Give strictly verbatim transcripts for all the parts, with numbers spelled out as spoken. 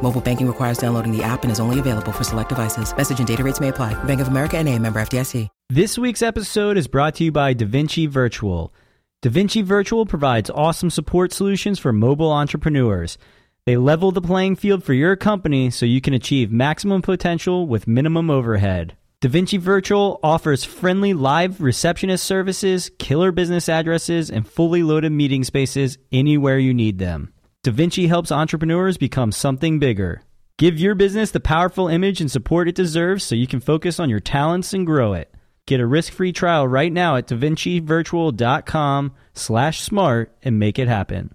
Mobile banking requires downloading the app and is only available for select devices. Message and data rates may apply. Bank of America N A, member F D I C. This week's episode is brought to you by DaVinci Virtual. DaVinci Virtual provides awesome support solutions for mobile entrepreneurs. They level the playing field for your company so you can achieve maximum potential with minimum overhead. DaVinci Virtual offers friendly live receptionist services, killer business addresses, and fully loaded meeting spaces anywhere you need them. DaVinci helps entrepreneurs become something bigger. Give your business the powerful image and support it deserves so you can focus on your talents and grow it. Get a risk-free trial right now at DaVinci Virtual dot com slash smart and make it happen.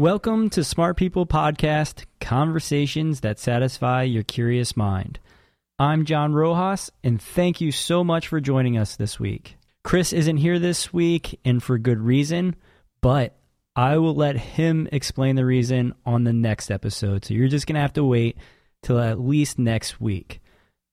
Welcome to Smart People Podcast, conversations that satisfy your curious mind. I'm John Rojas, and thank you so much for joining us this week. Chris isn't here this week, and for good reason, but I will let him explain the reason on the next episode, so you're just going to have to wait till at least next week.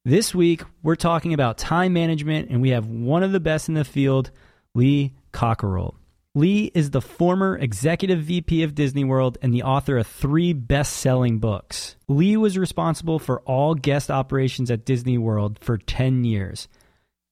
This week, we're talking about time management, and we have one of the best in the field, Lee Cockerell. Lee is the former executive V P of Disney World and the author of three best-selling books. Lee was responsible for all guest operations at Disney World for ten years.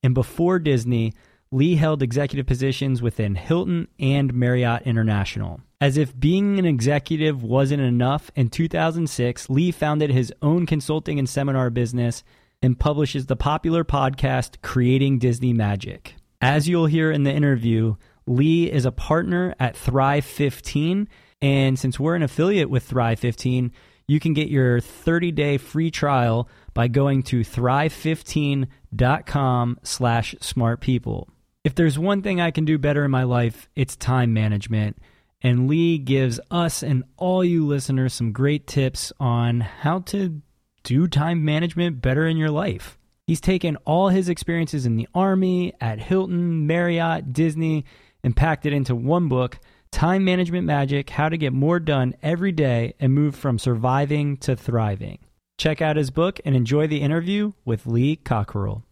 And before Disney, Lee held executive positions within Hilton and Marriott International. As if being an executive wasn't enough, in two thousand six, Lee founded his own consulting and seminar business and publishes the popular podcast Creating Disney Magic. As you'll hear in the interview, Lee is a partner at Thrive fifteen, and since we're an affiliate with Thrive fifteen, you can get your thirty-day free trial by going to thrive fifteen dot com slash smartpeople. If there's one thing I can do better in my life, it's time management, and Lee gives us and all you listeners some great tips on how to do time management better in your life. He's taken all his experiences in the Army, at Hilton, Marriott, Disney, and packed it into one book, Time Management Magic, How to Get More Done Every Day and Move from Surviving to Thriving. Check out his book and enjoy the interview with Lee Cockerell.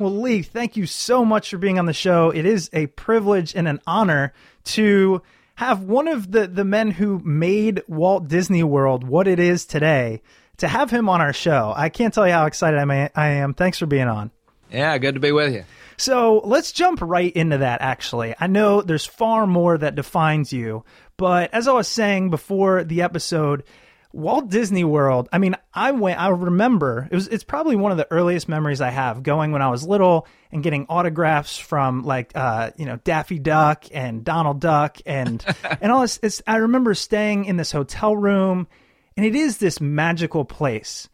Well, Lee, thank you so much for being on the show. It is a privilege and an honor to have one of the, the men who made Walt Disney World what it is today, to have him on our show. I can't tell you how excited I am. Thanks for being on. Yeah, good to be with you. So let's jump right into that, actually. I know there's far more that defines you, but as I was saying before the episode, Walt Disney World, I mean, I went, I remember, it was, it's probably one of the earliest memories I have, going when I was little and getting autographs from like, uh, you know, Daffy Duck and Donald Duck and, and all this. It's, I remember staying in this hotel room, and it is this magical place.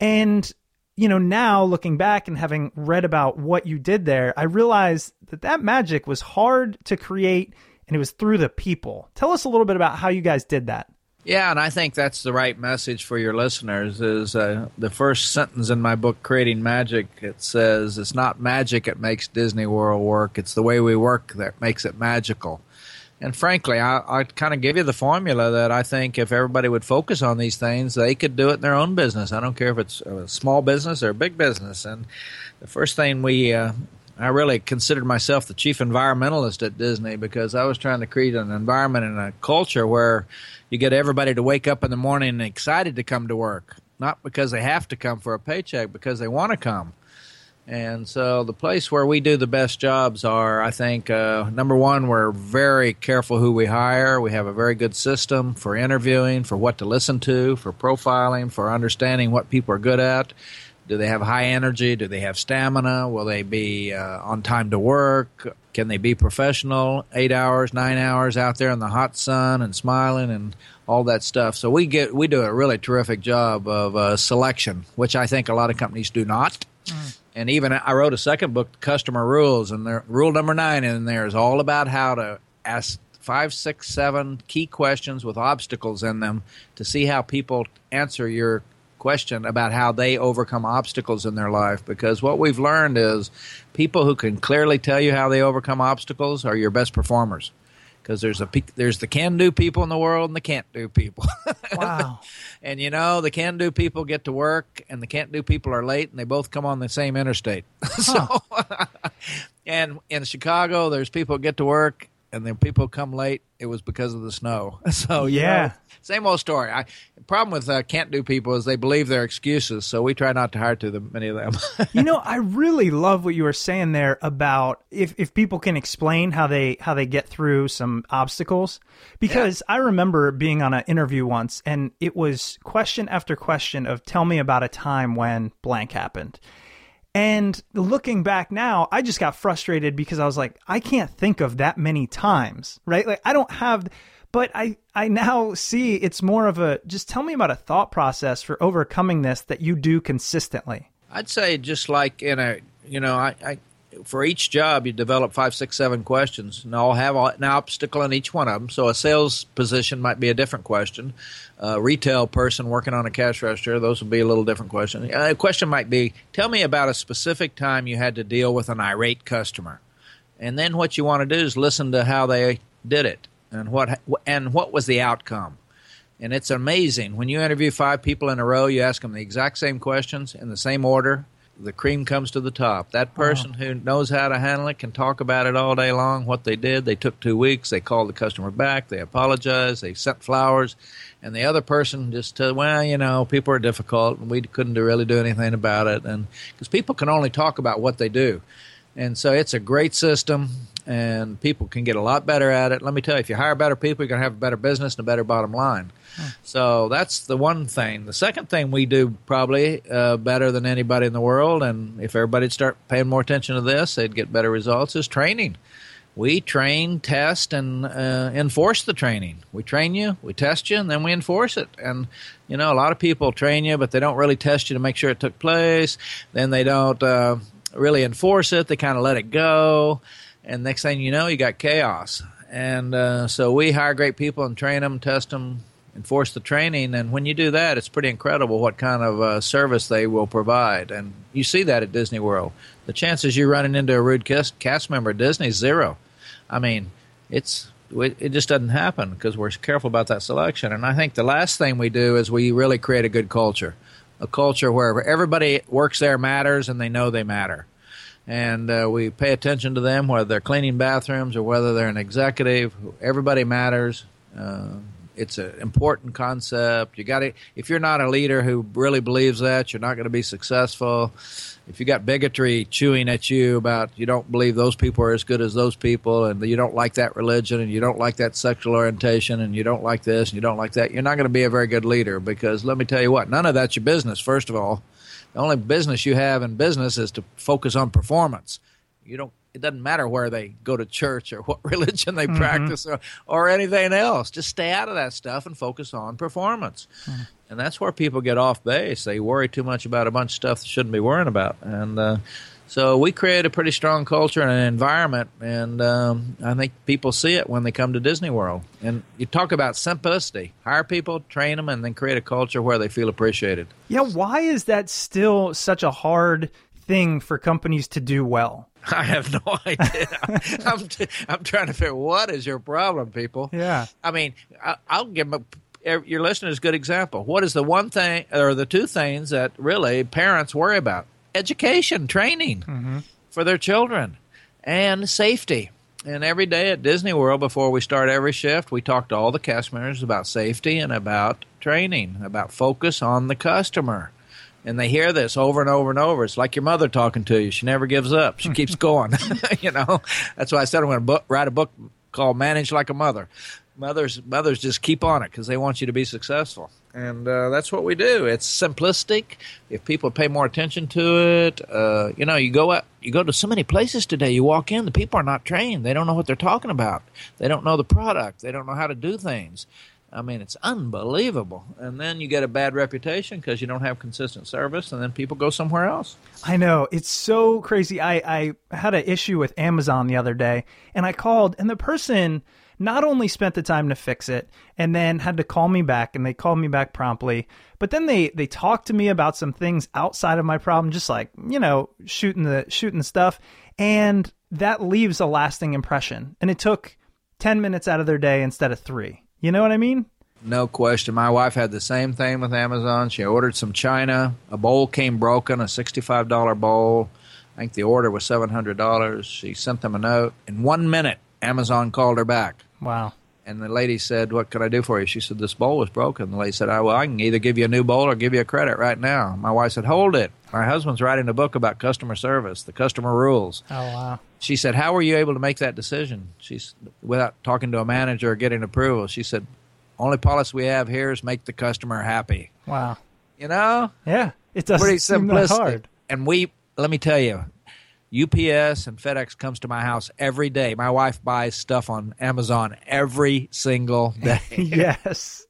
And, you know, now looking back and having read about what you did there, I realized that that magic was hard to create, and it was through the people. Tell us a little bit about how you guys did that. Yeah, and I think that's the right message for your listeners is uh, the first sentence in my book, Creating Magic, it says, it's not magic that makes Disney World work, it's the way we work that makes it magical. And frankly, I, I kind of give you the formula that I think if everybody would focus on these things, they could do it in their own business. I don't care if it's a small business or a big business. And the first thing we uh, – I really considered myself the chief environmentalist at Disney, because I was trying to create an environment and a culture where you get everybody to wake up in the morning and excited to come to work, not because they have to come for a paycheck, because they want to come. And so the place where we do the best jobs are, I think, uh, number one, we're very careful who we hire. We have a very good system for interviewing, for what to listen to, for profiling, for understanding what people are good at. Do they have high energy? Do they have stamina? Will they be uh, on time to work? Can they be professional? Eight hours, nine hours out there in the hot sun and smiling and all that stuff. So we get we do a really terrific job of uh, selection, which I think a lot of companies do not. Mm. And even I wrote a second book, Customer Rules, and there, rule number nine in there is all about how to ask five, six, seven key questions with obstacles in them to see how people answer your question about how they overcome obstacles in their life, because what we've learned is people who can clearly tell you how they overcome obstacles are your best performers, because there's a there's the can-do people in the world and the can't-do people. Wow. And you know, the can-do people get to work and the can't-do people are late, and they both come on the same interstate. Huh. So and in Chicago, there's people who get to work and then people come late. It was because of the snow. So yeah, you know, same old story. I, the problem with uh, can't do people is they believe their excuses. So we try not to hire too the, many of them. You know, I really love what you were saying there about if, if people can explain how they how they get through some obstacles. Because yeah. I remember being on an interview once, and it was question after question of tell me about a time when blank happened. And looking back now, I just got frustrated because I was like, I can't think of that many times, right? Like I don't have, but I, I now see it's more of a, just tell me about a thought process for overcoming this that you do consistently. I'd say just like in a, you know, I, I for each job, you develop five, six, seven questions, and I'll have an obstacle in each one of them. So a sales position might be a different question. A retail person working on a cash register, those would be a little different question. A question might be, tell me about a specific time you had to deal with an irate customer. And then what you want to do is listen to how they did it and what and what was the outcome. And it's amazing. When you interview five people in a row, you ask them the exact same questions in the same order. The cream comes to the top. That person who knows how to handle it can talk about it all day long, what they did. They took two weeks. They called the customer back. They apologized. They sent flowers. And the other person just said, well, you know, people are difficult, and we couldn't really do anything about it. And because people can only talk about what they do. And so it's a great system, and people can get a lot better at it. Let me tell you, if you hire better people, you're going to have a better business and a better bottom line. Hmm. So that's the one thing. The second thing we do probably uh, better than anybody in the world, and if everybody'd start paying more attention to this, they'd get better results, is training. We train, test, and uh, enforce the training. We train you, we test you, and then we enforce it. And, you know, a lot of people train you, but they don't really test you to make sure it took place. Then they don't uh, – really enforce it. They kind of let it go, and next thing you know, you got chaos. And uh, so we hire great people and train them, test them, enforce the training. And when you do that, it's pretty incredible what kind of uh, service they will provide. And you see that at Disney World. The chances you're running into a rude cast, cast member at Disney is zero. I mean, it's it just doesn't happen because we're careful about that selection. And I think the last thing we do is we really create a good culture. A culture where everybody works there matters, and they know they matter. And uh, we pay attention to them, whether they're cleaning bathrooms or whether they're an executive. Everybody matters. Uh, It's an important concept. You got to, if you're not a leader who really believes that, you're not going to be successful. If you got bigotry chewing at you about you don't believe those people are as good as those people, and you don't like that religion, and you don't like that sexual orientation, and you don't like this, and you don't like that, you're not going to be a very good leader, because let me tell you what, none of that's your business, first of all. The only business you have in business is to focus on performance. You don't. It doesn't matter where they go to church or what religion they mm-hmm. practice or, or anything else. Just stay out of that stuff and focus on performance. Mm. And that's where people get off base. They worry too much about a bunch of stuff they shouldn't be worrying about. And uh, so we create a pretty strong culture and an environment, and um, I think people see it when they come to Disney World. And you talk about simplicity. Hire people, train them, and then create a culture where they feel appreciated. Yeah, why is that still such a hard thing for companies to do well? I have no idea. I'm, t- I'm trying to figure what is your problem, people. Yeah. I mean, I- I'll give them a, your listeners a good example. What is the one thing or the two things that really parents worry about? Education, training mm-hmm. for their children, and safety. And every day at Disney World, before we start every shift, we talk to all the cast members about safety and about training, about focus on the customer. And they hear this over and over and over. It's like your mother talking to you. She never gives up. She keeps going. You know, that's why I said I'm going to book, write a book called "Manage Like a Mother." Mothers, mothers just keep on it because they want you to be successful, and uh, that's what we do. It's simplistic. If people pay more attention to it, uh, you know, you go out, you go to so many places today. You walk in, the people are not trained. They don't know what they're talking about. They don't know the product. They don't know how to do things. I mean, it's unbelievable. And then you get a bad reputation because you don't have consistent service, and then people go somewhere else. I know. It's so crazy. I, I had an issue with Amazon the other day, and I called, and the person not only spent the time to fix it and then had to call me back, and they called me back promptly, but then they, they talked to me about some things outside of my problem, just like, you know, shooting the shooting stuff. And that leaves a lasting impression. And it took ten minutes out of their day instead of three. You know what I mean? No question. My wife had the same thing with Amazon. She ordered some china. A bowl came broken, a sixty-five dollars bowl. I think the order was seven hundred dollars. She sent them a note. In one minute, Amazon called her back. Wow. And the lady said, "What can I do for you?" She said, "This bowl was broken." The lady said, "I, well, I can either give you a new bowl or give you a credit right now." My wife said, "Hold it. My husband's writing a book about customer service, the Customer Rules." Oh, wow. She said, "How were you able to make that decision?" She's without talking to a manager or getting approval. She said, "Only policy we have here is make the customer happy." Wow. You know? Yeah. It doesn't pretty seem simplistic. That hard. And we, let me tell you, U P S and FedEx comes to my house every day. My wife buys stuff on Amazon every single day. Yes.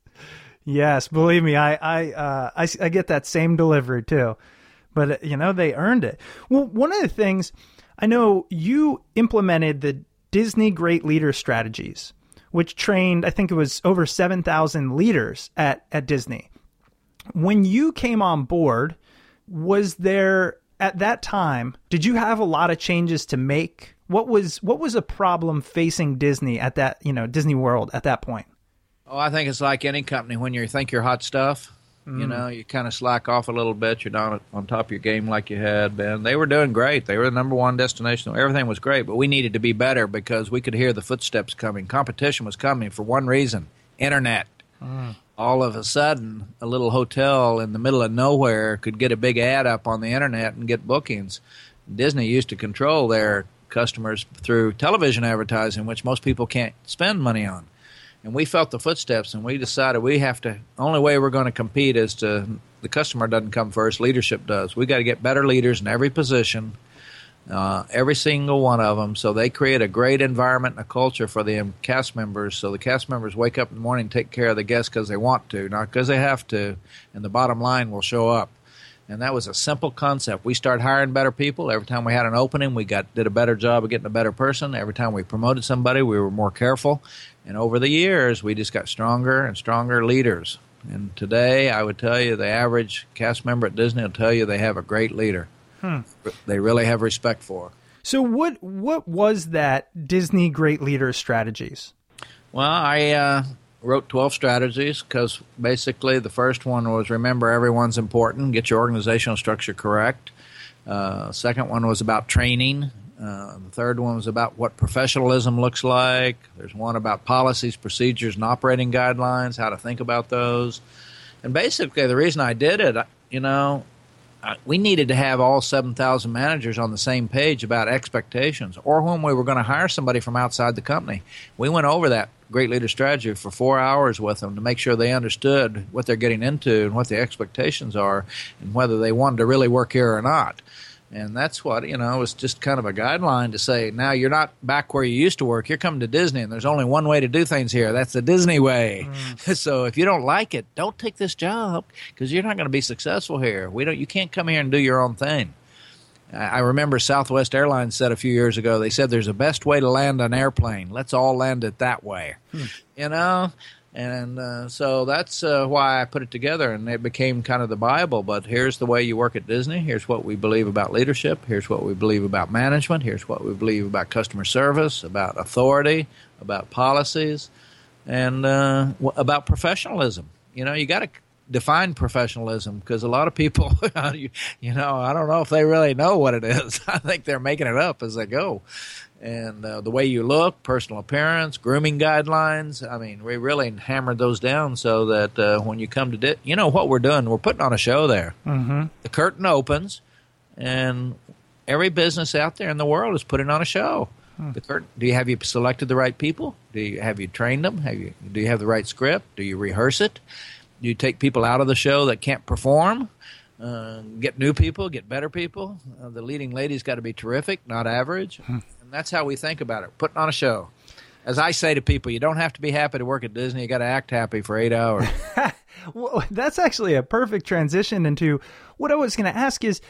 Yes. Believe me, I I, uh, I I get that same delivery too. But, you know, they earned it. Well, one of the things, I know you implemented the Disney Great Leader Strategies, which trained, I think it was over seven thousand leaders at, at Disney. When you came on board, was there, at that time, did you have a lot of changes to make? What was what was a problem facing Disney at that, you know, Disney World at that point? Oh, I think it's like any company. When you think you're hot stuff, mm. you know, you kind of slack off a little bit. You're not on top of your game like you had been. They were doing great. They were the number one destination. Everything was great, but we needed to be better because we could hear the footsteps coming. Competition was coming for one reason, internet. Mm. All of a sudden, a little hotel in the middle of nowhere could get a big ad up on the internet and get bookings. Disney used to control their customers through television advertising, which most people can't spend money on. And we felt the footsteps, and we decided we have to – only way we're going to compete is to – the customer doesn't come first. Leadership does. We got to get better leaders in every position, uh, every single one of them, so they create a great environment and a culture for the cast members. So the cast members wake up in the morning and take care of the guests because they want to, not because they have to, and the bottom line will show up. And that was a simple concept. We started hiring better people. Every time we had an opening, we got did a better job of getting a better person. Every time we promoted somebody, we were more careful. And over the years, we just got stronger and stronger leaders. And today, I would tell you, the average cast member at Disney will tell you they have a great leader. Hmm. They really have respect for. So what what was that Disney Great Leader Strategies? Well, I... Uh, wrote twelve strategies because basically the first one was remember everyone's important, get your organizational structure correct. Uh, second one was about training. Uh, the third one was about what professionalism looks like. There's one about policies, procedures, and operating guidelines, how to think about those. And basically, the reason I did it, you know, I, we needed to have all seven thousand managers on the same page about expectations, or when we were going to hire somebody from outside the company. We went over that Great Leader Strategy for four hours with them to make sure they understood what they're getting into and what the expectations are and whether they wanted to really work here or not. And that's what, you know, it's just kind of a guideline to say, now you're not back where you used to work. You're coming to Disney, and there's only one way to do things here. That's the Disney way. Mm. So if you don't like it, don't take this job, because you're not going to be successful here. We don't. You can't come here and do your own thing. I remember Southwest Airlines said a few years ago, they said there's a best way to land an airplane. Let's all land it that way, hmm. you know? And uh, so that's uh, why I put it together, and it became kind of the Bible. But here's the way you work at Disney. Here's what we believe about leadership. Here's what we believe about management. Here's what we believe about customer service, about authority, about policies, and uh, about professionalism. You know, you got to define professionalism, because a lot of people, you, you know, I don't know if they really know what it is. I think they're making it up as they go. And uh, the way you look, personal appearance, grooming guidelines. I mean, we really hammered those down so that uh, when you come to di- – you know what we're doing. We're putting on a show there. Mm-hmm. The curtain opens, and every business out there in the world is putting on a show. Mm. The curtain, do you have you selected the right people? Do you have you trained them? Have you do you have the right script? Do you rehearse it? Do you take people out of the show that can't perform? Uh, get new people, get better people. Uh, the leading lady's got to be terrific, not average. Mm. That's how we think about it, putting on a show. As I say to people, you don't have to be happy to work at Disney. You got to act happy for eight hours. Well, that's actually a perfect transition into what I was going to ask is,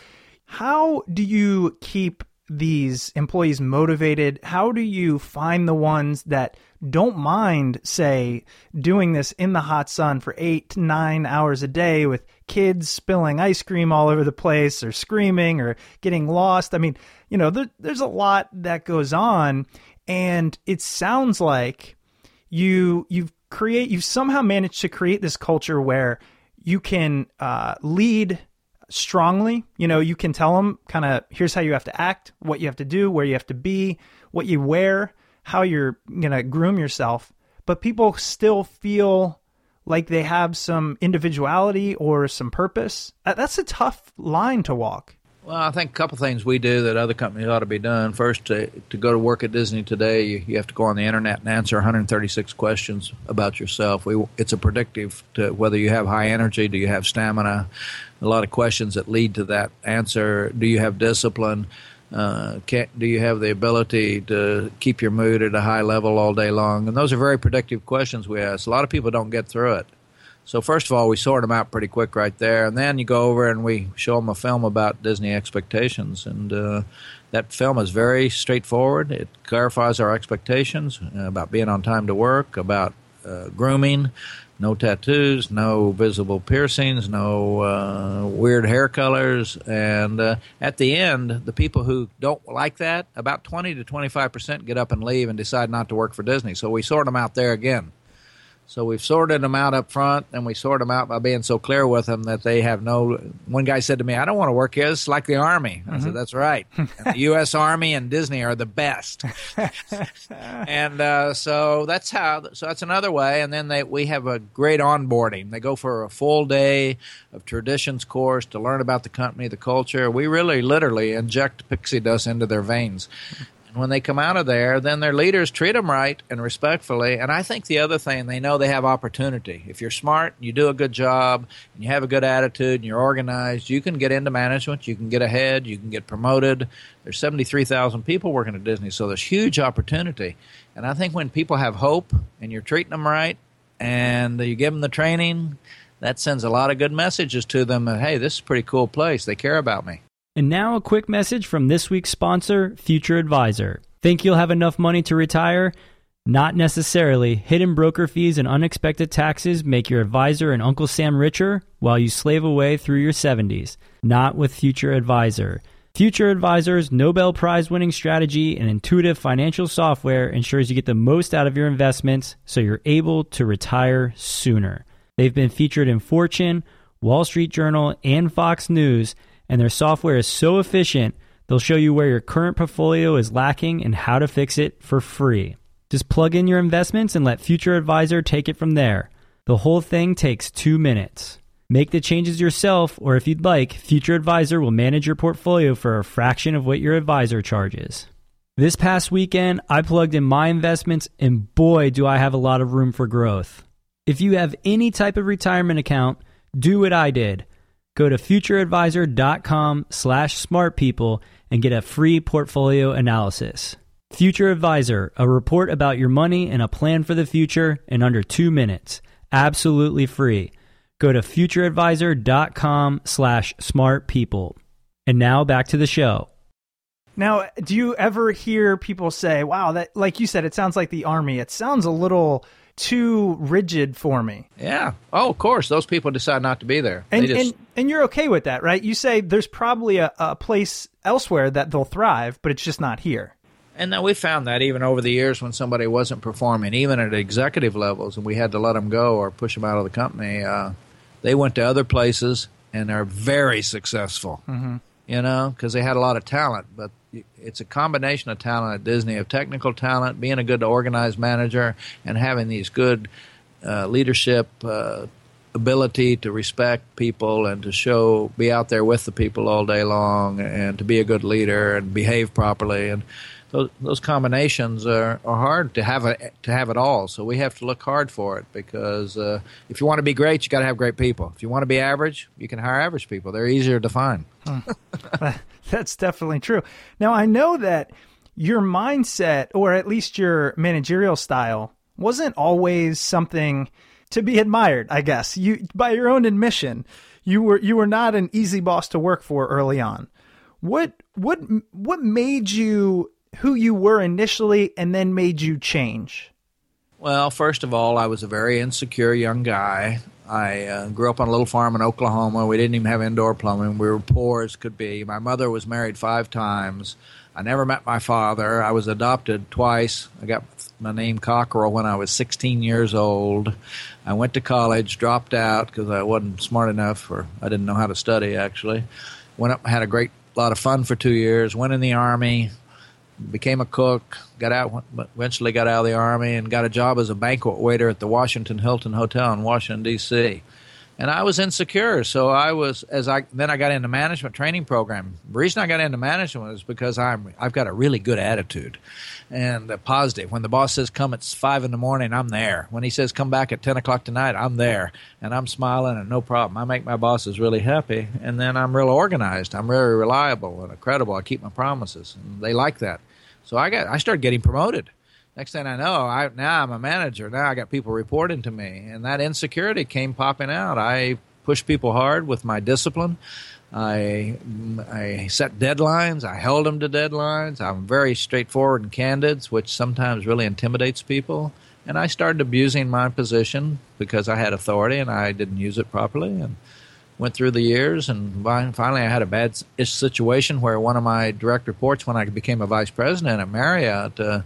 how do you keep these employees motivated? How do you find the ones that don't mind, say, doing this in the hot sun for eight to nine hours a day with kids spilling ice cream all over the place or screaming or getting lost? I mean, you know, there, there's a lot that goes on, and it sounds like you you've create you've somehow managed to create this culture where you can uh, lead strongly. You know, you can tell them kind of, here's how you have to act, what you have to do, where you have to be, what you wear, how you're going to groom yourself, but people still feel like they have some individuality or some purpose. That's a tough line to walk. Well, I think a couple things we do that other companies ought to be done. First, to, to go to work at Disney today, you, you have to go on the internet and answer one hundred thirty-six questions about yourself. We, it's a predictive to whether you have high energy, do you have stamina, a lot of questions that lead to that answer. Do you have discipline? Uh, can, do you have the ability to keep your mood at a high level all day long? And those are very predictive questions we ask. A lot of people don't get through it. So first of all, we sort them out pretty quick right there. And then you go over and we show them a film about Disney expectations. And uh, that film is very straightforward. It clarifies our expectations about being on time to work, about uh, grooming, no tattoos, no visible piercings, no uh, weird hair colors. And uh, at the end, the people who don't like that, about twenty to twenty-five percent get up and leave and decide not to work for Disney. So we sort them out there again. So we've sorted them out up front, and we sort them out by being so clear with them that they have no – one guy said to me, I don't want to work here. It's like the Army. Mm-hmm. I said, that's right. The U S Army and Disney are the best. and uh, so that's how – so that's another way. And then they, we have a great onboarding. They go for a full day of traditions course to learn about the company, the culture. We really literally inject pixie dust into their veins. When they come out of there, then their leaders treat them right and respectfully. And I think the other thing, they know they have opportunity. If you're smart, you do a good job, and you have a good attitude, and you're organized, you can get into management, you can get ahead, you can get promoted. There's seventy-three thousand people working at Disney, so there's huge opportunity. And I think when people have hope and you're treating them right and you give them the training, that sends a lot of good messages to them that, hey, this is a pretty cool place. They care about me. And now a quick message from this week's sponsor, Future Advisor. Think you'll have enough money to retire? Not necessarily. Hidden broker fees and unexpected taxes make your advisor and Uncle Sam richer while you slave away through your seventies. Not with Future Advisor. Future Advisor's Nobel Prize-winning strategy and intuitive financial software ensures you get the most out of your investments so you're able to retire sooner. They've been featured in Fortune, Wall Street Journal, and Fox News, and their software is so efficient They'll show you where your current portfolio is lacking and how to fix it for free. Just plug in your investments and let Future Advisor take it from there. The whole thing takes two minutes. Make the changes yourself, or if you'd like, Future Advisor will manage your portfolio for a fraction of what your advisor charges. This past weekend, I plugged in my investments, and boy, do I have a lot of room for growth. If you have any type of retirement account, do what I did. Go to futureadvisor.com slash smartpeople and get a free portfolio analysis. Future Advisor, a report about your money and a plan for the future in under two minutes. Absolutely free. Go to futureadvisor.com slash smartpeople. And now back to the show. Now, do you ever hear people say, wow, that, like you said, it sounds like the Army. It sounds a little too rigid for me. Yeah. Oh, of course. Those people decide not to be there. And they just... and, and you're okay with that, right? You say there's probably a, a place elsewhere that they'll thrive, but it's just not here. And then we found that even over the years when somebody wasn't performing, even at executive levels, and we had to let them go or push them out of the company, uh, they went to other places and are very successful, mm-hmm. you know, because they had a lot of talent. But it's a combination of talent at Disney, of technical talent, being a good organized manager, and having these good uh, leadership uh, ability to respect people and to show, be out there with the people all day long, and to be a good leader and behave properly. And those, those combinations are, are hard to have a, to have it all. So we have to look hard for it, because uh, if you want to be great, you got to have great people. If you want to be average, you can hire average people. They're easier to find. Hmm. That's definitely true. Now, I know that your mindset, or at least your managerial style, wasn't always something to be admired, I guess. You, by your own admission, you were you were not an easy boss to work for early on. What what what made you who you were initially, and then made you change? Well, first of all, I was a very insecure young guy. I uh, grew up on a little farm in Oklahoma. We didn't even have indoor plumbing. We were poor as could be. My mother was married five times. I never met my father. I was adopted twice. I got my name Cockerell when I was sixteen years old. I went to college, dropped out because I wasn't smart enough, or I didn't know how to study, actually. Went up, had a great lot of fun for two years, went in the Army, became a cook, got out, eventually got out of the Army, and got a job as a banquet waiter at the Washington Hilton Hotel in Washington, D C And I was insecure, so I was as I then I got into management training program. The reason I got into management is because I'm I've got a really good attitude and a positive. When the boss says come at five in the morning, I'm there. When he says come back at ten o'clock tonight, I'm there, and I'm smiling and no problem. I make my bosses really happy, and then I'm real organized. I'm very reliable and credible. I keep my promises, and they like that. So I got I started getting promoted. Next thing I know, I, now I'm a manager. Now I got people reporting to me, and that insecurity came popping out. I pushed people hard with my discipline. I I set deadlines. I held them to deadlines. I'm very straightforward and candid, which sometimes really intimidates people. And I started abusing my position because I had authority and I didn't use it properly. And went through the years, and finally I had a bad situation where one of my direct reports, when I became a vice president at Marriott, uh,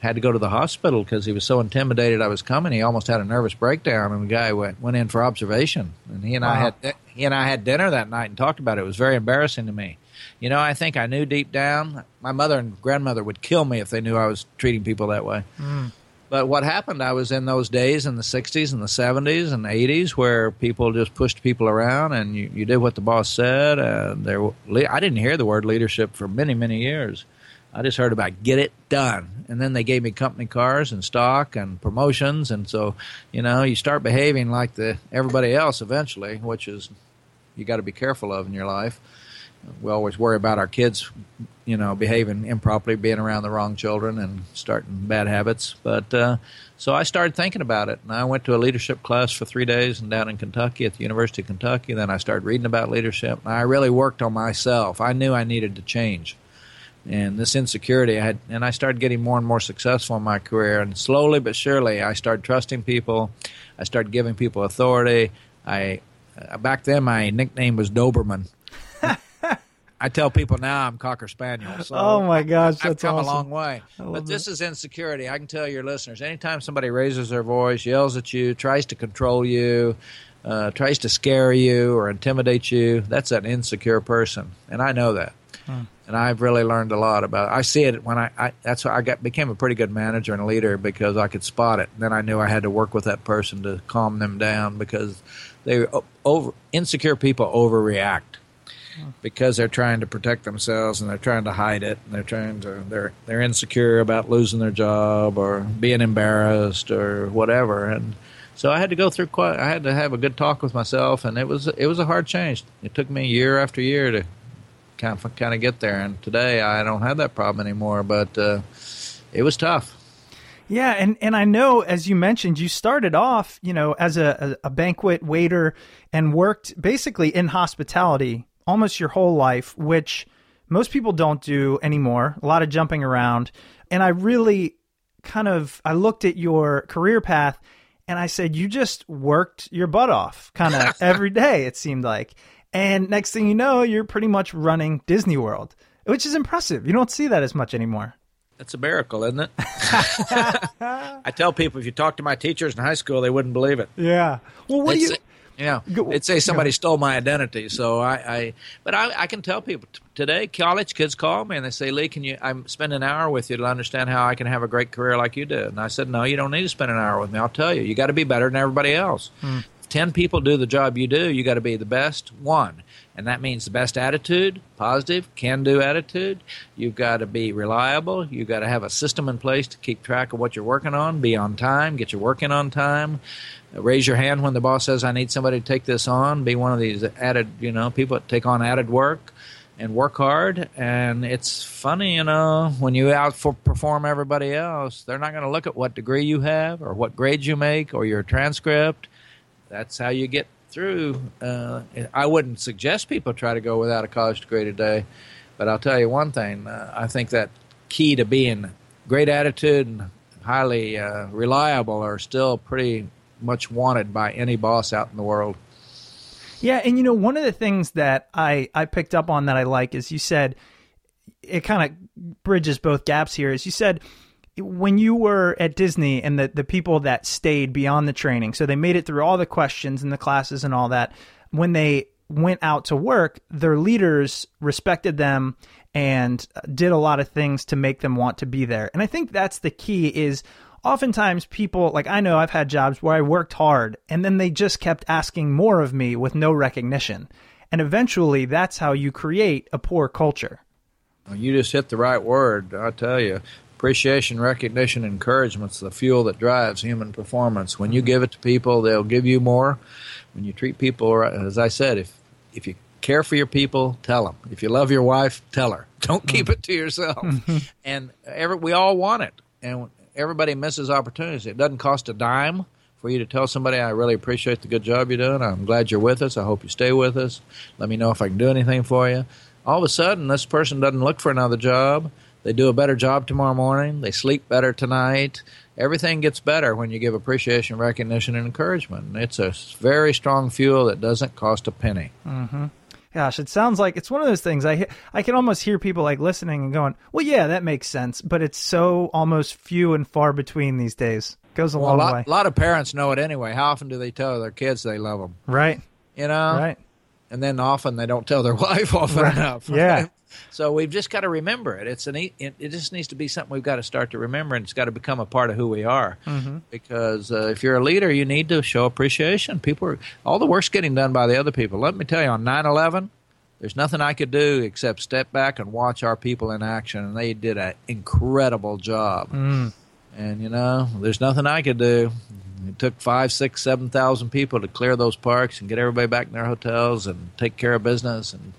had to go to the hospital because he was so intimidated I was coming. He almost had a nervous breakdown, and the guy went went in for observation. And he and wow. I had he and I had dinner that night and talked about it. It was very embarrassing to me. You know, I think I knew deep down. My mother and grandmother would kill me if they knew I was treating people that way. Mm. But what happened, I was in those days in the sixties and the seventies and the eighties where people just pushed people around, and you, you did what the boss said. And there, I didn't hear the word leadership for many, many years. I just heard about get it done. And then they gave me company cars and stock and promotions. And so, you know, you start behaving like the everybody else eventually, which is you got to be careful of in your life. We always worry about our kids, you know, behaving improperly, being around the wrong children and starting bad habits. But uh, so I started thinking about it. And I went to a leadership class for three days and down in Kentucky at the University of Kentucky. Then I started reading about leadership. And I really worked on myself. I knew I needed to change. And this insecurity, I had, and I started getting more and more successful in my career. And slowly but surely, I started trusting people. I started giving people authority. I uh, back then, my nickname was Doberman. I tell people now I'm Cocker Spaniel. So oh, my gosh, that's I've come awesome. a long way. But this it. is insecurity. I can tell your listeners, anytime somebody raises their voice, yells at you, tries to control you, uh, tries to scare you or intimidate you, that's an insecure person. And I know that. Hmm. And I've really learned a lot about it. I see it when I, I that's why I got became a pretty good manager and leader, because I could spot it. And then I knew I had to work with that person to calm them down, because they over insecure people overreact because they're trying to protect themselves and they're trying to hide it, and they're trying to they're they're insecure about losing their job or being embarrassed or whatever. And so I had to go through quite I had to have a good talk with myself, and it was it was a hard change. It took me year after year to kind of kind of get there, and today I don't have that problem anymore, but uh, it was tough. Yeah, and, and I know, as you mentioned, you started off, you know, as a, a banquet waiter and worked basically in hospitality almost your whole life, which most people don't do anymore. A lot of jumping around. And I really kind of I looked at your career path, and I said, you just worked your butt off kind of every day, it seemed like. And next thing you know, you're pretty much running Disney World, which is impressive. You don't see that as much anymore. That's a miracle, isn't it? I tell people, if you talk to my teachers in high school, they wouldn't believe it. Yeah. Well, what do you... You know, they'd say somebody stole my identity. So I, I but I, I can tell people today, college kids call me and they say, Lee, can you? I spend an hour with you to understand how I can have a great career like you did. And I said, no, you don't need to spend an hour with me. I'll tell you, you got to be better than everybody else. Hmm. If ten people do the job you do, you got to be the best one. And that means the best attitude, positive, can-do attitude. You've got to be reliable. You've got to have a system in place to keep track of what you're working on, be on time, get your work in on time. Raise your hand when the boss says, I need somebody to take this on. Be one of these added, you know, people that take on added work and work hard. And it's funny, you know, when you outperform everybody else, they're not going to look at what degree you have or what grades you make or your transcript. That's how you get through. Uh, I wouldn't suggest people try to go without a college degree today. But I'll tell you one thing. Uh, I think that key to being great attitude and highly uh, reliable are still pretty much wanted by any boss out in the world. Yeah. And you know, one of the things that I, I picked up on that I like is you said, it kind of bridges both gaps here, is you said when you were at Disney and the, the people that stayed beyond the training, so they made it through all the questions and the classes and all that, when they went out to work, their leaders respected them and did a lot of things to make them want to be there. And I think that's the key is, oftentimes people, like I know I've had jobs where I worked hard and then they just kept asking more of me with no recognition. And eventually that's how you create a poor culture. You just hit the right word, I tell you. Appreciation, recognition, encouragement is the fuel that drives human performance. When you give it to people, they'll give you more. When you treat people, as I said, if if you care for your people, tell them. If you love your wife, tell her. Don't keep it to yourself. And every, we all want it. And everybody misses opportunities. It doesn't cost a dime for you to tell somebody, I really appreciate the good job you're doing. I'm glad you're with us. I hope you stay with us. Let me know if I can do anything for you. All of a sudden, this person doesn't look for another job. They do a better job tomorrow morning. They sleep better tonight. Everything gets better when you give appreciation, recognition, and encouragement. It's a very strong fuel that doesn't cost a penny. Mm-hmm. Gosh, it sounds like it's one of those things I I can almost hear people like listening and going, well, yeah, that makes sense. But it's so almost few and far between these days. It goes a well, long a lot, way. A lot of parents know it anyway. How often do they tell their kids they love them? Right. You know? Right. And then often they don't tell their wife often right. enough. Yeah. So we've just got to remember it. It's an e- it, it just needs to be something we've got to start to remember, and it's got to become a part of who we are. Mm-hmm. Because uh, if you're a leader, you need to show appreciation. People are, all the work's getting done by the other people. Let me tell you, on nine eleven, there's nothing I could do except step back and watch our people in action, and they did an incredible job. Mm. And, you know, there's nothing I could do. It took five, six, seven thousand people to clear those parks and get everybody back in their hotels and take care of business. And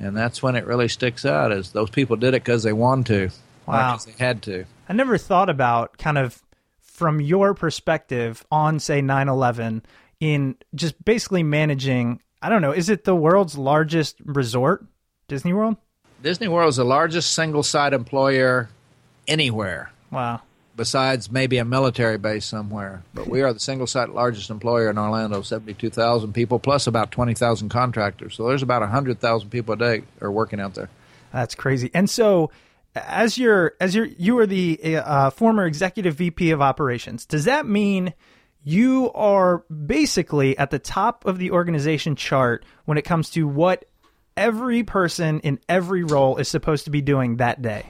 And that's when it really sticks out, is those people did it because they wanted to, wow. not because they had to. I never thought about kind of from your perspective on, say, nine eleven in just basically managing, I don't know, is it the world's largest resort, Disney World? Disney World is the largest single-site employer anywhere. Wow. Besides maybe a military base somewhere. But we are the single-site largest employer in Orlando, seventy-two thousand people, plus about twenty thousand contractors. So there's about one hundred thousand people a day are working out there. That's crazy. And so as you're, as you're, you are the uh, former executive V P of operations, does that mean you are basically at the top of the organization chart when it comes to what every person in every role is supposed to be doing that day.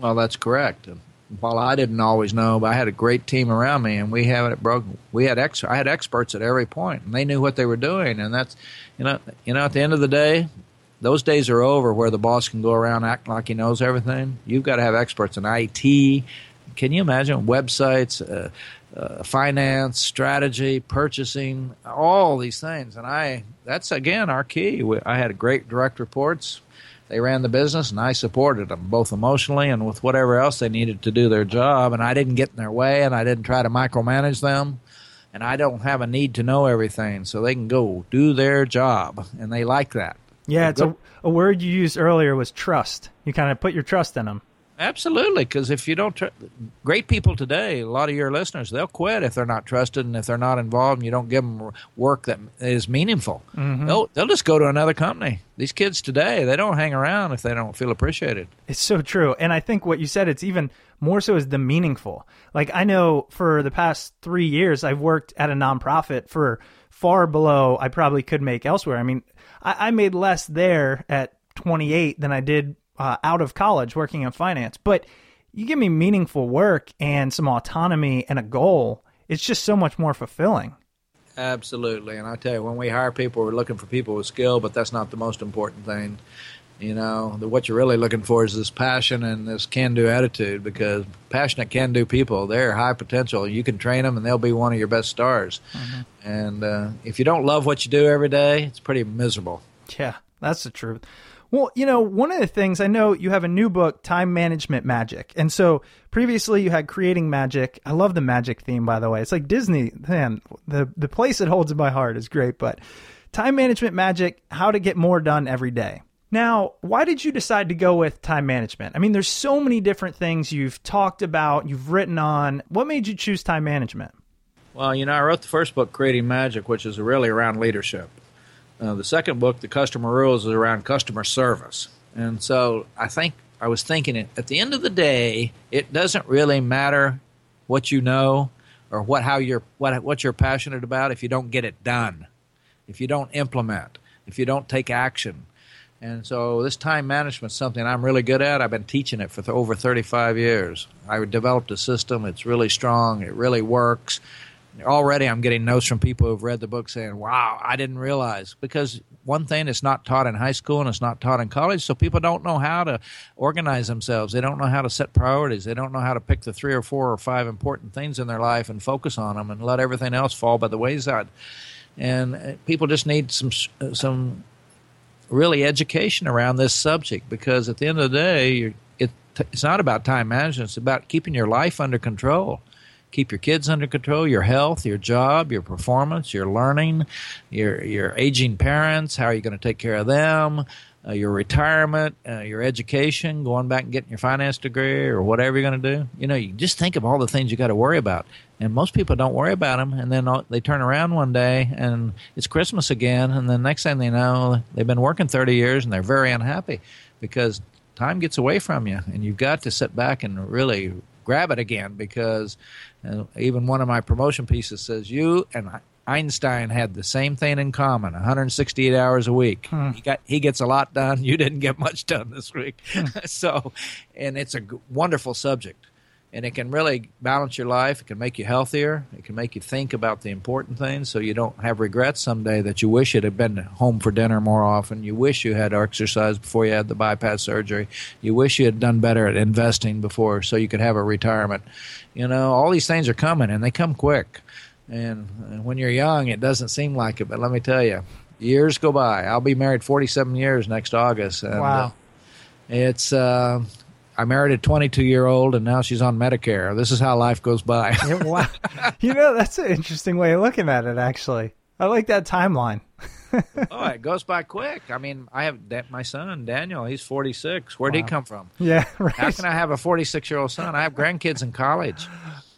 Well, that's correct. And while I didn't always know, but I had a great team around me, and we haven't broken. We had ex- I had experts at every point, and they knew what they were doing. And that's, you know, you know, at the end of the day, those days are over where the boss can go around acting like he knows everything. You've got to have experts in I T. Can you imagine websites, uh, uh, finance, strategy, purchasing, all these things? And I that's, again, our key. We, I had great direct reports. They ran the business, and I supported them both emotionally and with whatever else they needed to do their job. And I didn't get in their way, and I didn't try to micromanage them. And I don't have a need to know everything, so they can go do their job, and they like that. Yeah, it's a, a word you used earlier was trust. You kind of put your trust in them. Absolutely, because if you don't tr- – great people today, a lot of your listeners, they'll quit if they're not trusted and if they're not involved and you don't give them work that is meaningful. Mm-hmm. They'll, they'll just go to another company. These kids today, they don't hang around if they don't feel appreciated. It's so true. And I think what you said, it's even more so is the meaningful. Like I know for the past three years, I've worked at a nonprofit for far below I probably could make elsewhere. I mean, I, I made less there at twenty-eight than I did Uh, out of college working in finance, but you give me meaningful work and some autonomy and a goal, it's just so much more fulfilling. Absolutely. And I tell you, when we hire people, we're looking for people with skill, but that's not the most important thing. You know, the, what you're really looking for is this passion and this can-do attitude, because passionate can-do people, they're high potential. You can train them and they'll be one of your best stars. Mm-hmm. And uh, if you don't love what you do every day, it's pretty miserable. Yeah, that's the truth. Well, you know, one of the things, I know you have a new book, Time Management Magic. And so previously you had Creating Magic. I love the magic theme, by the way. It's like Disney, man, the, the place it holds in my heart is great. But Time Management Magic, how to get more done every day. Now, why did you decide to go with time management? I mean, there's so many different things you've talked about, you've written on. What made you choose time management? Well, you know, I wrote the first book, Creating Magic, which is really around leadership. Uh, the second book, The Customer Rules, is around customer service. And so I think I was thinking it, at the end of the day, it doesn't really matter what you know or what how you're what what you're passionate about if you don't get it done, if you don't implement, if you don't take action. And so this time management is something I'm really good at. I've been teaching it for th- over thirty-five years. I developed a system. It's really strong. It really works. Already I'm getting notes from people who've read the book saying, wow, I didn't realize. Because one thing, it's not taught in high school and it's not taught in college, so people don't know how to organize themselves. They don't know how to set priorities. They don't know how to pick the three or four or five important things in their life and focus on them and let everything else fall by the wayside. And people just need some some really education around this subject, because at the end of the day, you're, it, it's not about time management. It's about keeping your life under control. Keep your kids under control, your health, your job, your performance, your learning, your your aging parents, how are you going to take care of them, uh, your retirement, uh, your education, going back and getting your finance degree or whatever you're going to do. You know, you just think of all the things you got to worry about. And most people don't worry about them, and then they turn around one day and it's Christmas again, and the next thing they know, they've been working thirty years and they're very unhappy because time gets away from you, and you've got to sit back and really grab it again, because uh, even one of my promotion pieces says you and Einstein had the same thing in common, one hundred sixty-eight hours a week. Hmm. He got he gets a lot done. You didn't get much done this week. Hmm. So, and it's a g- wonderful subject. And it can really balance your life. It can make you healthier. It can make you think about the important things so you don't have regrets someday that you wish it had been home for dinner more often. You wish you had exercised before you had the bypass surgery. You wish you had done better at investing before so you could have a retirement. You know, all these things are coming, and they come quick. And when you're young, it doesn't seem like it. But let me tell you, years go by. I'll be married forty-seven years next August. And wow. Uh, it's... Uh, I married a twenty-two-year-old, and now she's on Medicare. This is how life goes by. Wow. You know, that's an interesting way of looking at it, actually. I like that timeline. Oh, it goes by quick. I mean, I have da- my son, Daniel. He's forty-six. Where'd wow. he come from? Yeah, right. How can I have a forty-six-year-old son? I have grandkids in college.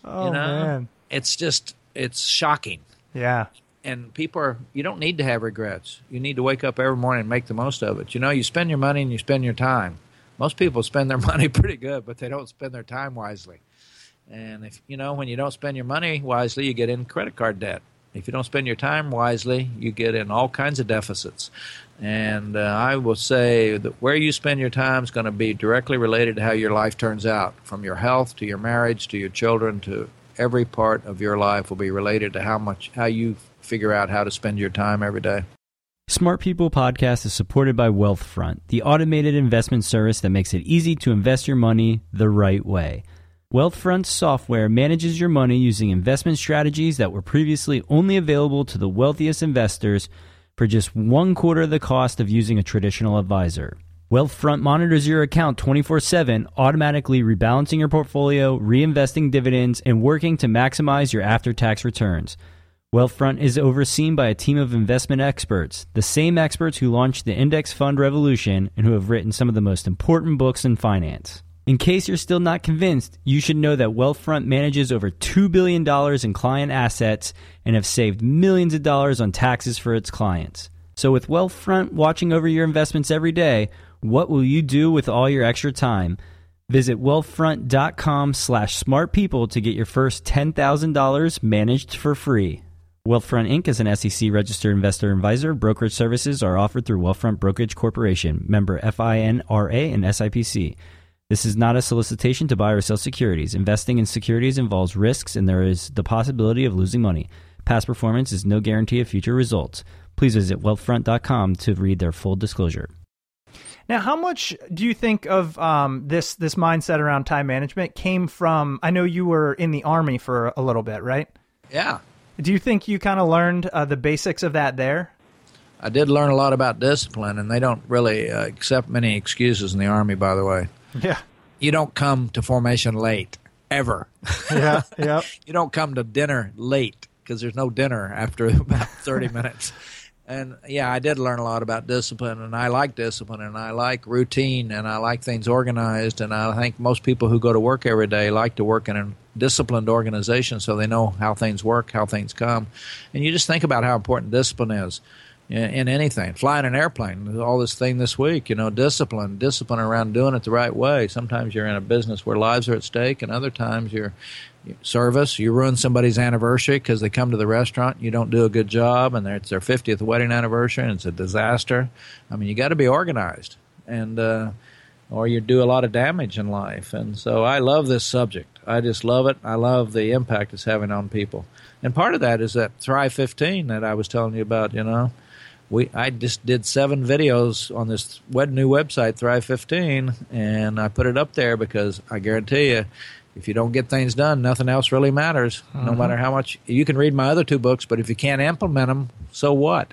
Oh, you know? Man. It's just, it's shocking. Yeah. And people are, you don't need to have regrets. You need to wake up every morning and make the most of it. You know, you spend your money and you spend your time. Most people spend their money pretty good, but they don't spend their time wisely. And if you know, when you don't spend your money wisely, you get in credit card debt. If you don't spend your time wisely, you get in all kinds of deficits. And uh, I will say that where you spend your time is going to be directly related to how your life turns out, from your health to your marriage to your children to every part of your life will be related to how much how you figure out how to spend your time every day. Smart People Podcast is supported by Wealthfront, the automated investment service that makes it easy to invest your money the right way. Wealthfront's software manages your money using investment strategies that were previously only available to the wealthiest investors for just one quarter of the cost of using a traditional advisor. Wealthfront monitors your account twenty-four seven, automatically rebalancing your portfolio, reinvesting dividends, and working to maximize your after-tax returns. Wealthfront is overseen by a team of investment experts, the same experts who launched the index fund revolution and who have written some of the most important books in finance. In case you're still not convinced, you should know that Wealthfront manages over two billion dollars in client assets and have saved millions of dollars on taxes for its clients. So with Wealthfront watching over your investments every day, what will you do with all your extra time? Visit wealthfront.com slash smartpeople to get your first ten thousand dollars managed for free. Wealthfront Incorporated is an S E C-registered investor advisor. Brokerage services are offered through Wealthfront Brokerage Corporation, member FINRA and S I P C. This is not a solicitation to buy or sell securities. Investing in securities involves risks, and there is the possibility of losing money. Past performance is no guarantee of future results. Please visit wealthfront dot com to read their full disclosure. Now, how much do you think of um, this this mindset around time management came from? I know you were in the Army for a little bit, right? Yeah. Do you think you kind of learned uh, the basics of that there? I did learn a lot about discipline, and they don't really uh, accept many excuses in the Army, by the way. Yeah. You don't come to formation late, ever. Yeah, yeah. You don't come to dinner late because there's no dinner after about thirty minutes. And, yeah, I did learn a lot about discipline, and I like discipline, and I like routine, and I like things organized, and I think most people who go to work every day like to work in a disciplined organization so they know how things work, how things come. And you just think about how important discipline is in, in anything. Flying an airplane, all this thing this week, you know, discipline, discipline around doing it the right way. Sometimes you're in a business where lives are at stake, and other times you're service. You ruin somebody's anniversary because they come to the restaurant and you don't do a good job, and it's their fiftieth wedding anniversary and it's a disaster. I mean, you got to be organized, and uh, or you do a lot of damage in life. And so I love this subject. I just love it. I love the impact it's having on people. And part of that is that Thrive fifteen that I was telling you about, you know. We I just did seven videos on this new website, Thrive fifteen, and I put it up there because I guarantee you, if you don't get things done, nothing else really matters, mm-hmm. no matter how much. You can read my other two books, but if you can't implement them, so what?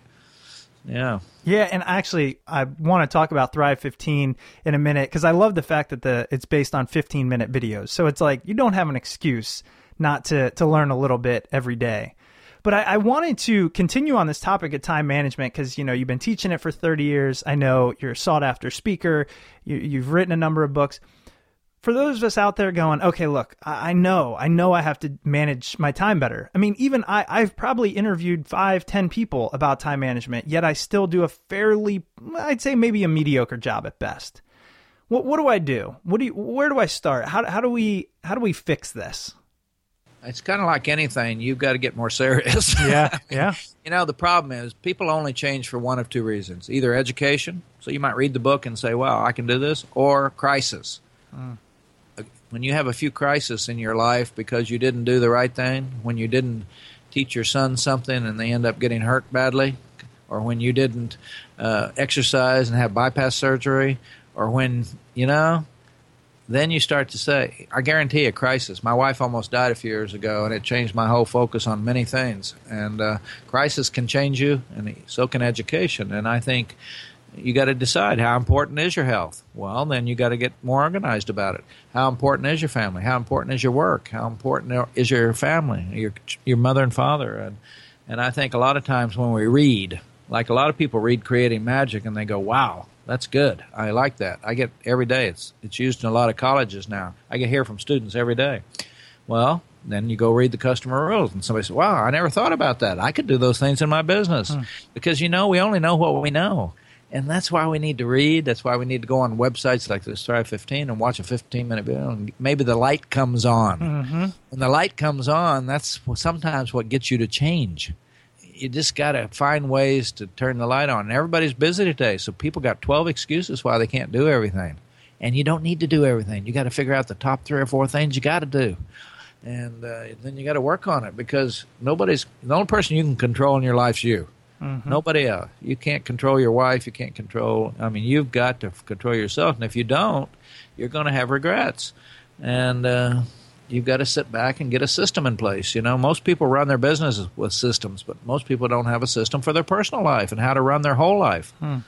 Yeah. Yeah, and actually, I want to talk about Thrive fifteen in a minute because I love the fact that the it's based on fifteen-minute videos. So it's like you don't have an excuse not to, to learn a little bit every day. But I, I wanted to continue on this topic of time management because, you know, you've been teaching it for thirty years. I know you're a sought-after speaker. You, you've written a number of books. For those of us out there going, okay, look, I know, I know I have to manage my time better. I mean, even I, I've probably interviewed five, ten people about time management, yet I still do a fairly, I'd say maybe a mediocre job at best. What what do I do? What do you, where do I start? How how do we how do we fix this? It's kind of like anything. You've got to get more serious. Yeah, yeah. You know, the problem is people only change for one of two reasons: either education, so you might read the book and say, "Wow, I can do this," or crisis. Mm. When you have a few crises in your life because you didn't do the right thing, when you didn't teach your son something and they end up getting hurt badly, or when you didn't uh, exercise and have bypass surgery, or when, you know, then you start to say, I guarantee a crisis. My wife almost died a few years ago, and it changed my whole focus on many things. And uh, crisis can change you, and so can education. And I think you got to decide, how important is your health? Well, then you got to get more organized about it. How important is your family? How important is your work? How important is your family, your your mother and father? And and I think a lot of times when we read, like a lot of people read Creating Magic and they go, wow, that's good. I like that. I get every day. It's it's used in a lot of colleges now. I get hear from students every day. Well, then you go read the Customer Rules, and somebody says, wow, I never thought about that. I could do those things in my business. Hmm. Because, you know, we only know what we know. And that's why we need to read. That's why we need to go on websites like this Thrive fifteen and watch a fifteen-minute video. And maybe the light comes on. Mm-hmm. When the light comes on, that's sometimes what gets you to change. you just got to find ways to turn the light on. And everybody's busy today, so people got twelve excuses why they can't do everything. And you don't need to do everything. You got to figure out the top three or four things you got to do. And uh, then you got to work on it, because nobody's the only person you can control in your life's you. Mm-hmm. Nobody else. You can't control your wife. You can't control. I mean, you've got to control yourself. And if you don't, you're going to have regrets. And uh, you've got to sit back and get a system in place. You know, most people run their businesses with systems, but most people don't have a system for their personal life and how to run their whole life. Hmm.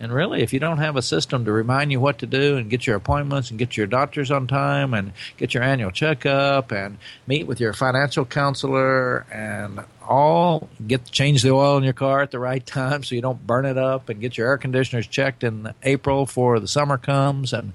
And really, if you don't have a system to remind you what to do and get your appointments and get your doctors on time and get your annual checkup and meet with your financial counselor and all, get change the oil in your car at the right time so you don't burn it up, and get your air conditioners checked in April before the summer comes. And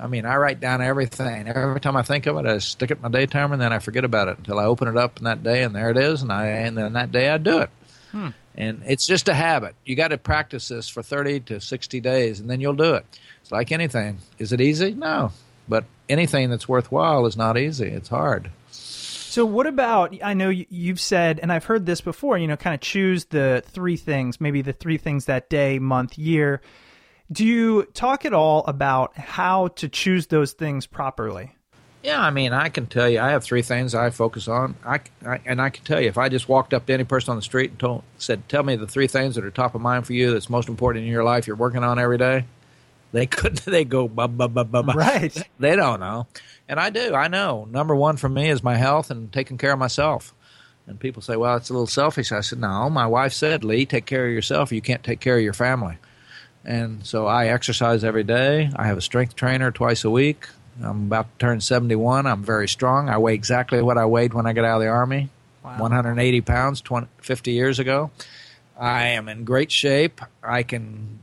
I mean, I write down everything. Every time I think of it, I stick it in my day timer, and then I forget about it until I open it up on that day, and there it is, and I and then that day I do it. Hmm. And it's just a habit. You got to practice this for thirty to sixty days, and then you'll do it. It's like anything. Is it easy? No. But anything that's worthwhile is not easy. It's hard. So what about, I know you've said, and I've heard this before, you know, kind of choose the three things, maybe the three things that day, month, year. Do you talk at all about how to choose those things properly? Yeah, I mean, I can tell you, I have three things I focus on, I, I, and I can tell you, if I just walked up to any person on the street and told, said, tell me the three things that are top of mind for you, that's most important in your life, you're working on every day, they could, they go, bah, bah, bah, bah, bah. Right. They don't know. And I do, I know. Number one for me is my health and taking care of myself. And people say, well, it's a little selfish. I said, no, my wife said, Lee, take care of yourself, or you can't take care of your family. And so I exercise every day. I have a strength trainer twice a week. I'm about to turn seventy-one. I'm very strong. I weigh exactly what I weighed when I got out of the Army, wow. one hundred eighty pounds twenty, fifty years ago. I am in great shape. I can,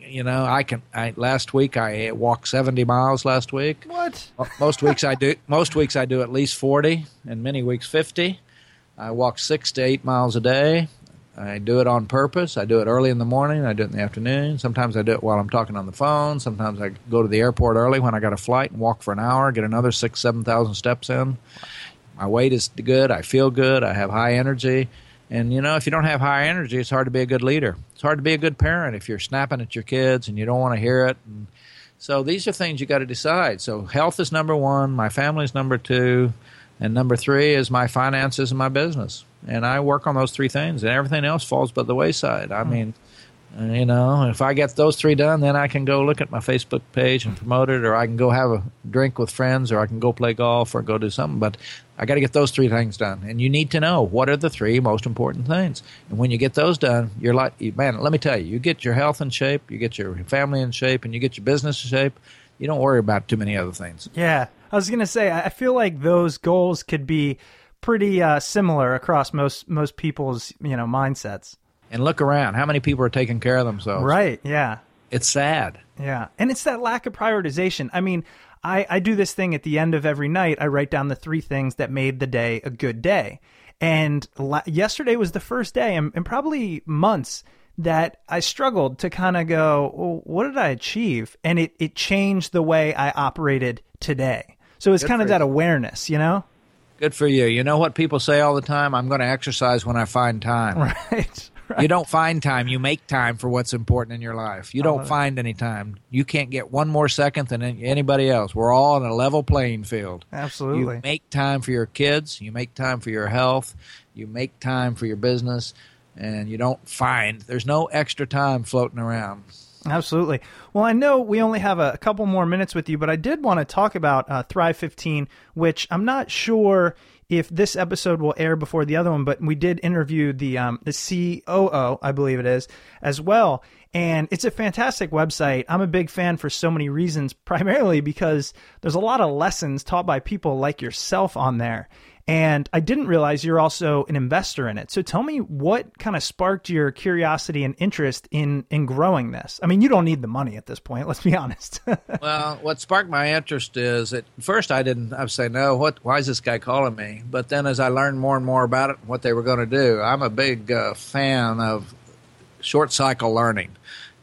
you know, I can. I, last week I walked seventy miles last week. What? Most weeks I do. Most weeks I do at least forty, and many weeks fifty. I walk six to eight miles a day. I do it on purpose. I do it early in the morning. I do it in the afternoon. Sometimes I do it while I'm talking on the phone. Sometimes I go to the airport early when I got a flight and walk for an hour, get another six, seven thousand steps in. My weight is good. I feel good. I have high energy. And, you know, if you don't have high energy, it's hard to be a good leader. It's hard to be a good parent if you're snapping at your kids and you don't want to hear it. And so these are things you got to decide. So health is number one. My family is number two. And number three is my finances and my business. And I work on those three things, and everything else falls by the wayside. I mean, you know, if I get those three done, then I can go look at my Facebook page and promote it, or I can go have a drink with friends, or I can go play golf or go do something. But I got to get those three things done. And you need to know what are the three most important things. And when you get those done, you're like, man, let me tell you, you get your health in shape, you get your family in shape, and you get your business in shape. You don't worry about too many other things. Yeah. I was going to say, I feel like those goals could be pretty uh, similar across most most people's, you know, mindsets. And look around. How many people are taking care of themselves? Right, yeah. It's sad. Yeah, and it's that lack of prioritization. I mean, I, I do this thing at the end of every night. I write down the three things that made the day a good day. And la- yesterday was the first day, and, and probably months, that I struggled to kind of go, well, what did I achieve? And it, it changed the way I operated today. So it's good, kind of that you. Awareness, you know? Good for you. You know what people say all the time? I'm going to exercise when I find time. Right, right. You don't find time. You make time for what's important in your life. You don't find any time. You can't get one more second than anybody else. We're all on a level playing field. Absolutely. You make time for your kids. You make time for your health. You make time for your business. And you don't find. There's no extra time floating around. Absolutely. Well, I know we only have a couple more minutes with you, but I did want to talk about uh, Thrive fifteen, which I'm not sure if this episode will air before the other one, but we did interview the um, the C O O, I believe it is, as well. And it's a fantastic website. I'm a big fan for so many reasons, primarily because there's a lot of lessons taught by people like yourself on there. And I didn't realize you're also an investor in it. So tell me what kind of sparked your curiosity and interest in, in growing this. I mean, you don't need the money at this point. Let's be honest. Well, what sparked my interest is at first I didn't, I would say, no, what, why is this guy calling me? But then as I learned more and more about it, and what they were going to do, I'm a big uh, fan of short cycle learning.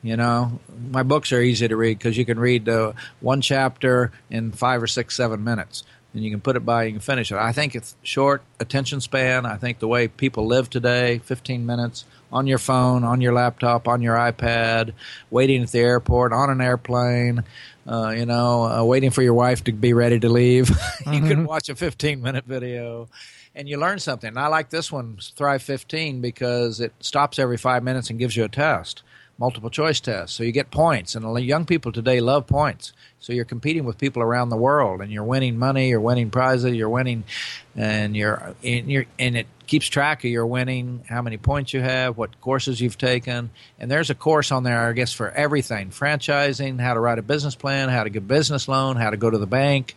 You know, my books are easy to read because you can read uh, one chapter in five or six, seven minutes. and you can put it by, you can finish it. I think it's short attention span. I think the way people live today, fifteen minutes on your phone, on your laptop, on your iPad, waiting at the airport, on an airplane, uh, you know, uh, waiting for your wife to be ready to leave. Mm-hmm. You can watch a fifteen-minute video, and you learn something. And I like this one, Thrive fifteen, because it stops every five minutes and gives you a test, multiple choice test. So you get points, and young people today love points. So you're competing with people around the world, and you're winning money, you're winning prizes, you're winning, and you're and, you're, and it keeps track of your winning, how many points you have, what courses you've taken. And there's a course on there, I guess, for everything, franchising, how to write a business plan, how to get a business loan, how to go to the bank,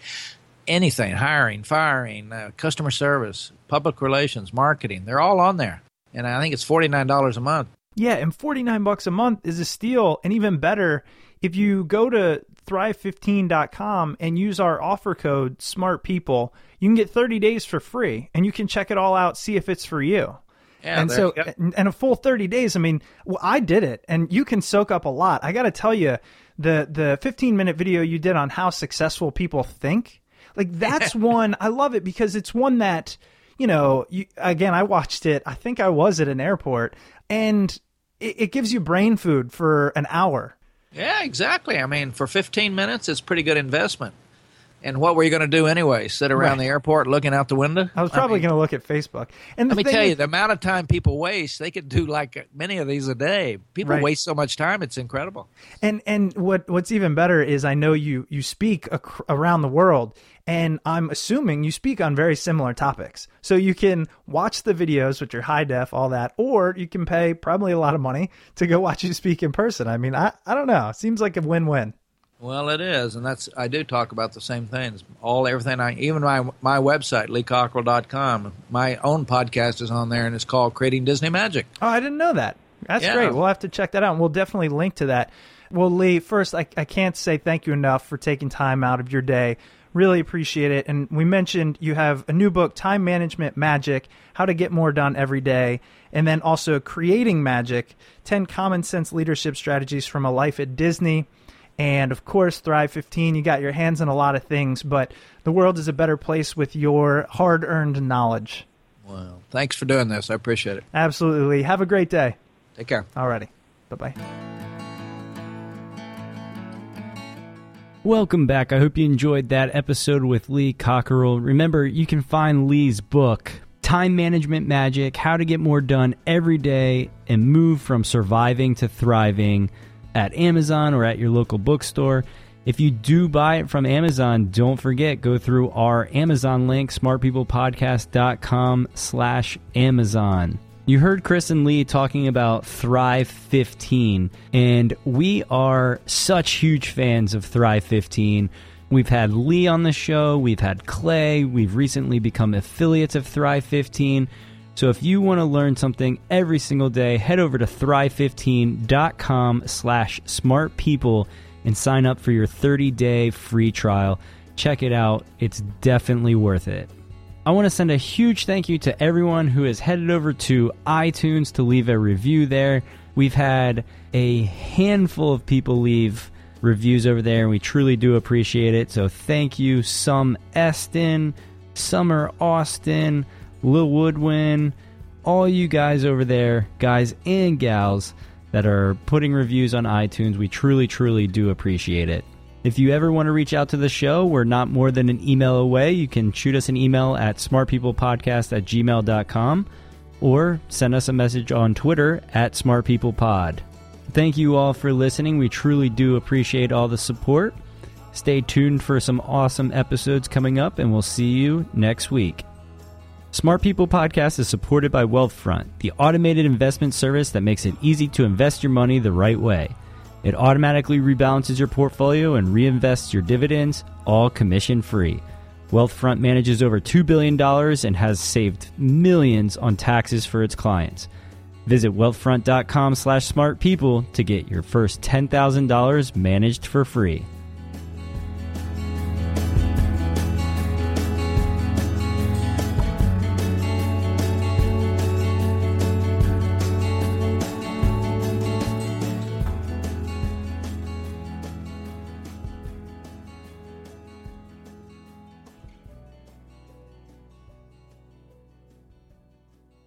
anything, hiring, firing, uh, customer service, public relations, marketing. They're all on there. And I think it's forty-nine dollars a month. Yeah, and forty-nine bucks a month is a steal. And even better, if you go to thrive fifteen dot com and use our offer code SMARTPEOPLE, you can get thirty days for free, and you can check it all out, see if it's for you. Yeah, and so, yep. and a full thirty days, I mean, well, I did it, and you can soak up a lot. I got to tell you, the the fifteen-minute video you did on how successful people think, like that's one, I love it because it's one that, you know, you, again, I watched it, I think I was at an airport, and it, it gives you brain food for an hour. Yeah, exactly. I mean, for fifteen minutes, it's pretty good investment. And what were you going to do anyway? Sit around right. the airport looking out the window? I was probably I mean, going to look at Facebook. And let me tell is, you, the amount of time people waste, they could do like many of these a day. People right. waste so much time, it's incredible. And and what what's even better is I know you you speak ac- around the world, and I'm assuming you speak on very similar topics. So you can watch the videos, which are high def, all that, or you can pay probably a lot of money to go watch you speak in person. I mean, I, I don't know. It seems like a win-win. Well, it is, and that's I do talk about the same things, all everything. I even my my website, lee cockerell dot com. My own podcast is on there, and it's called Creating Disney Magic. Oh, I didn't know that. That's yeah. great. We'll have to check that out, and we'll definitely link to that. Well, Lee, first, I, I can't say thank you enough for taking time out of your day. Really appreciate it. And we mentioned you have a new book, Time Management Magic, How to Get More Done Every Day, and then also Creating Magic, ten Common Sense Leadership Strategies from a Life at Disney. And, of course, Thrive fifteen, you got your hands on a lot of things, but the world is a better place with your hard-earned knowledge. Wow. Thanks for doing this. I appreciate it. Absolutely. Have a great day. Take care. All righty. Bye-bye. Welcome back. I hope you enjoyed that episode with Lee Cockerell. Remember, you can find Lee's book, Time Management Magic, How to Get More Done Every Day and Move from Surviving to Thriving, at Amazon or at your local bookstore. If you do buy it from Amazon, don't forget, go through our Amazon link, smart people podcast dot com slash Amazon. You heard Chris and Lee talking about Thrive fifteen, and we are such huge fans of Thrive fifteen. We've had Lee on the show, we've had Clay, we've recently become affiliates of Thrive fifteen. So if you want to learn something every single day, head over to thrive fifteen dot com slash smart people and sign up for your thirty-day free trial. Check it out. It's definitely worth it. I want to send a huge thank you to everyone who has headed over to iTunes to leave a review there. We've had a handful of people leave reviews over there, and we truly do appreciate it. So thank you, Sum Estin, Summer Austin, Lil Woodwin, all you guys over there, guys and gals that are putting reviews on iTunes. We truly, truly do appreciate it. If you ever want to reach out to the show, we're not more than an email away. You can shoot us an email at smart people podcast at gmail dot com or send us a message on Twitter at smart people pod. Thank you all for listening. We truly do appreciate all the support. Stay tuned for some awesome episodes coming up, and we'll see you next week. Smart People Podcast is supported by Wealthfront, the automated investment service that makes it easy to invest your money the right way. It automatically rebalances your portfolio and reinvests your dividends, all commission-free. Wealthfront manages over two billion dollars and has saved millions on taxes for its clients. Visit wealthfront dot com slash smart people to get your first ten thousand dollars managed for free.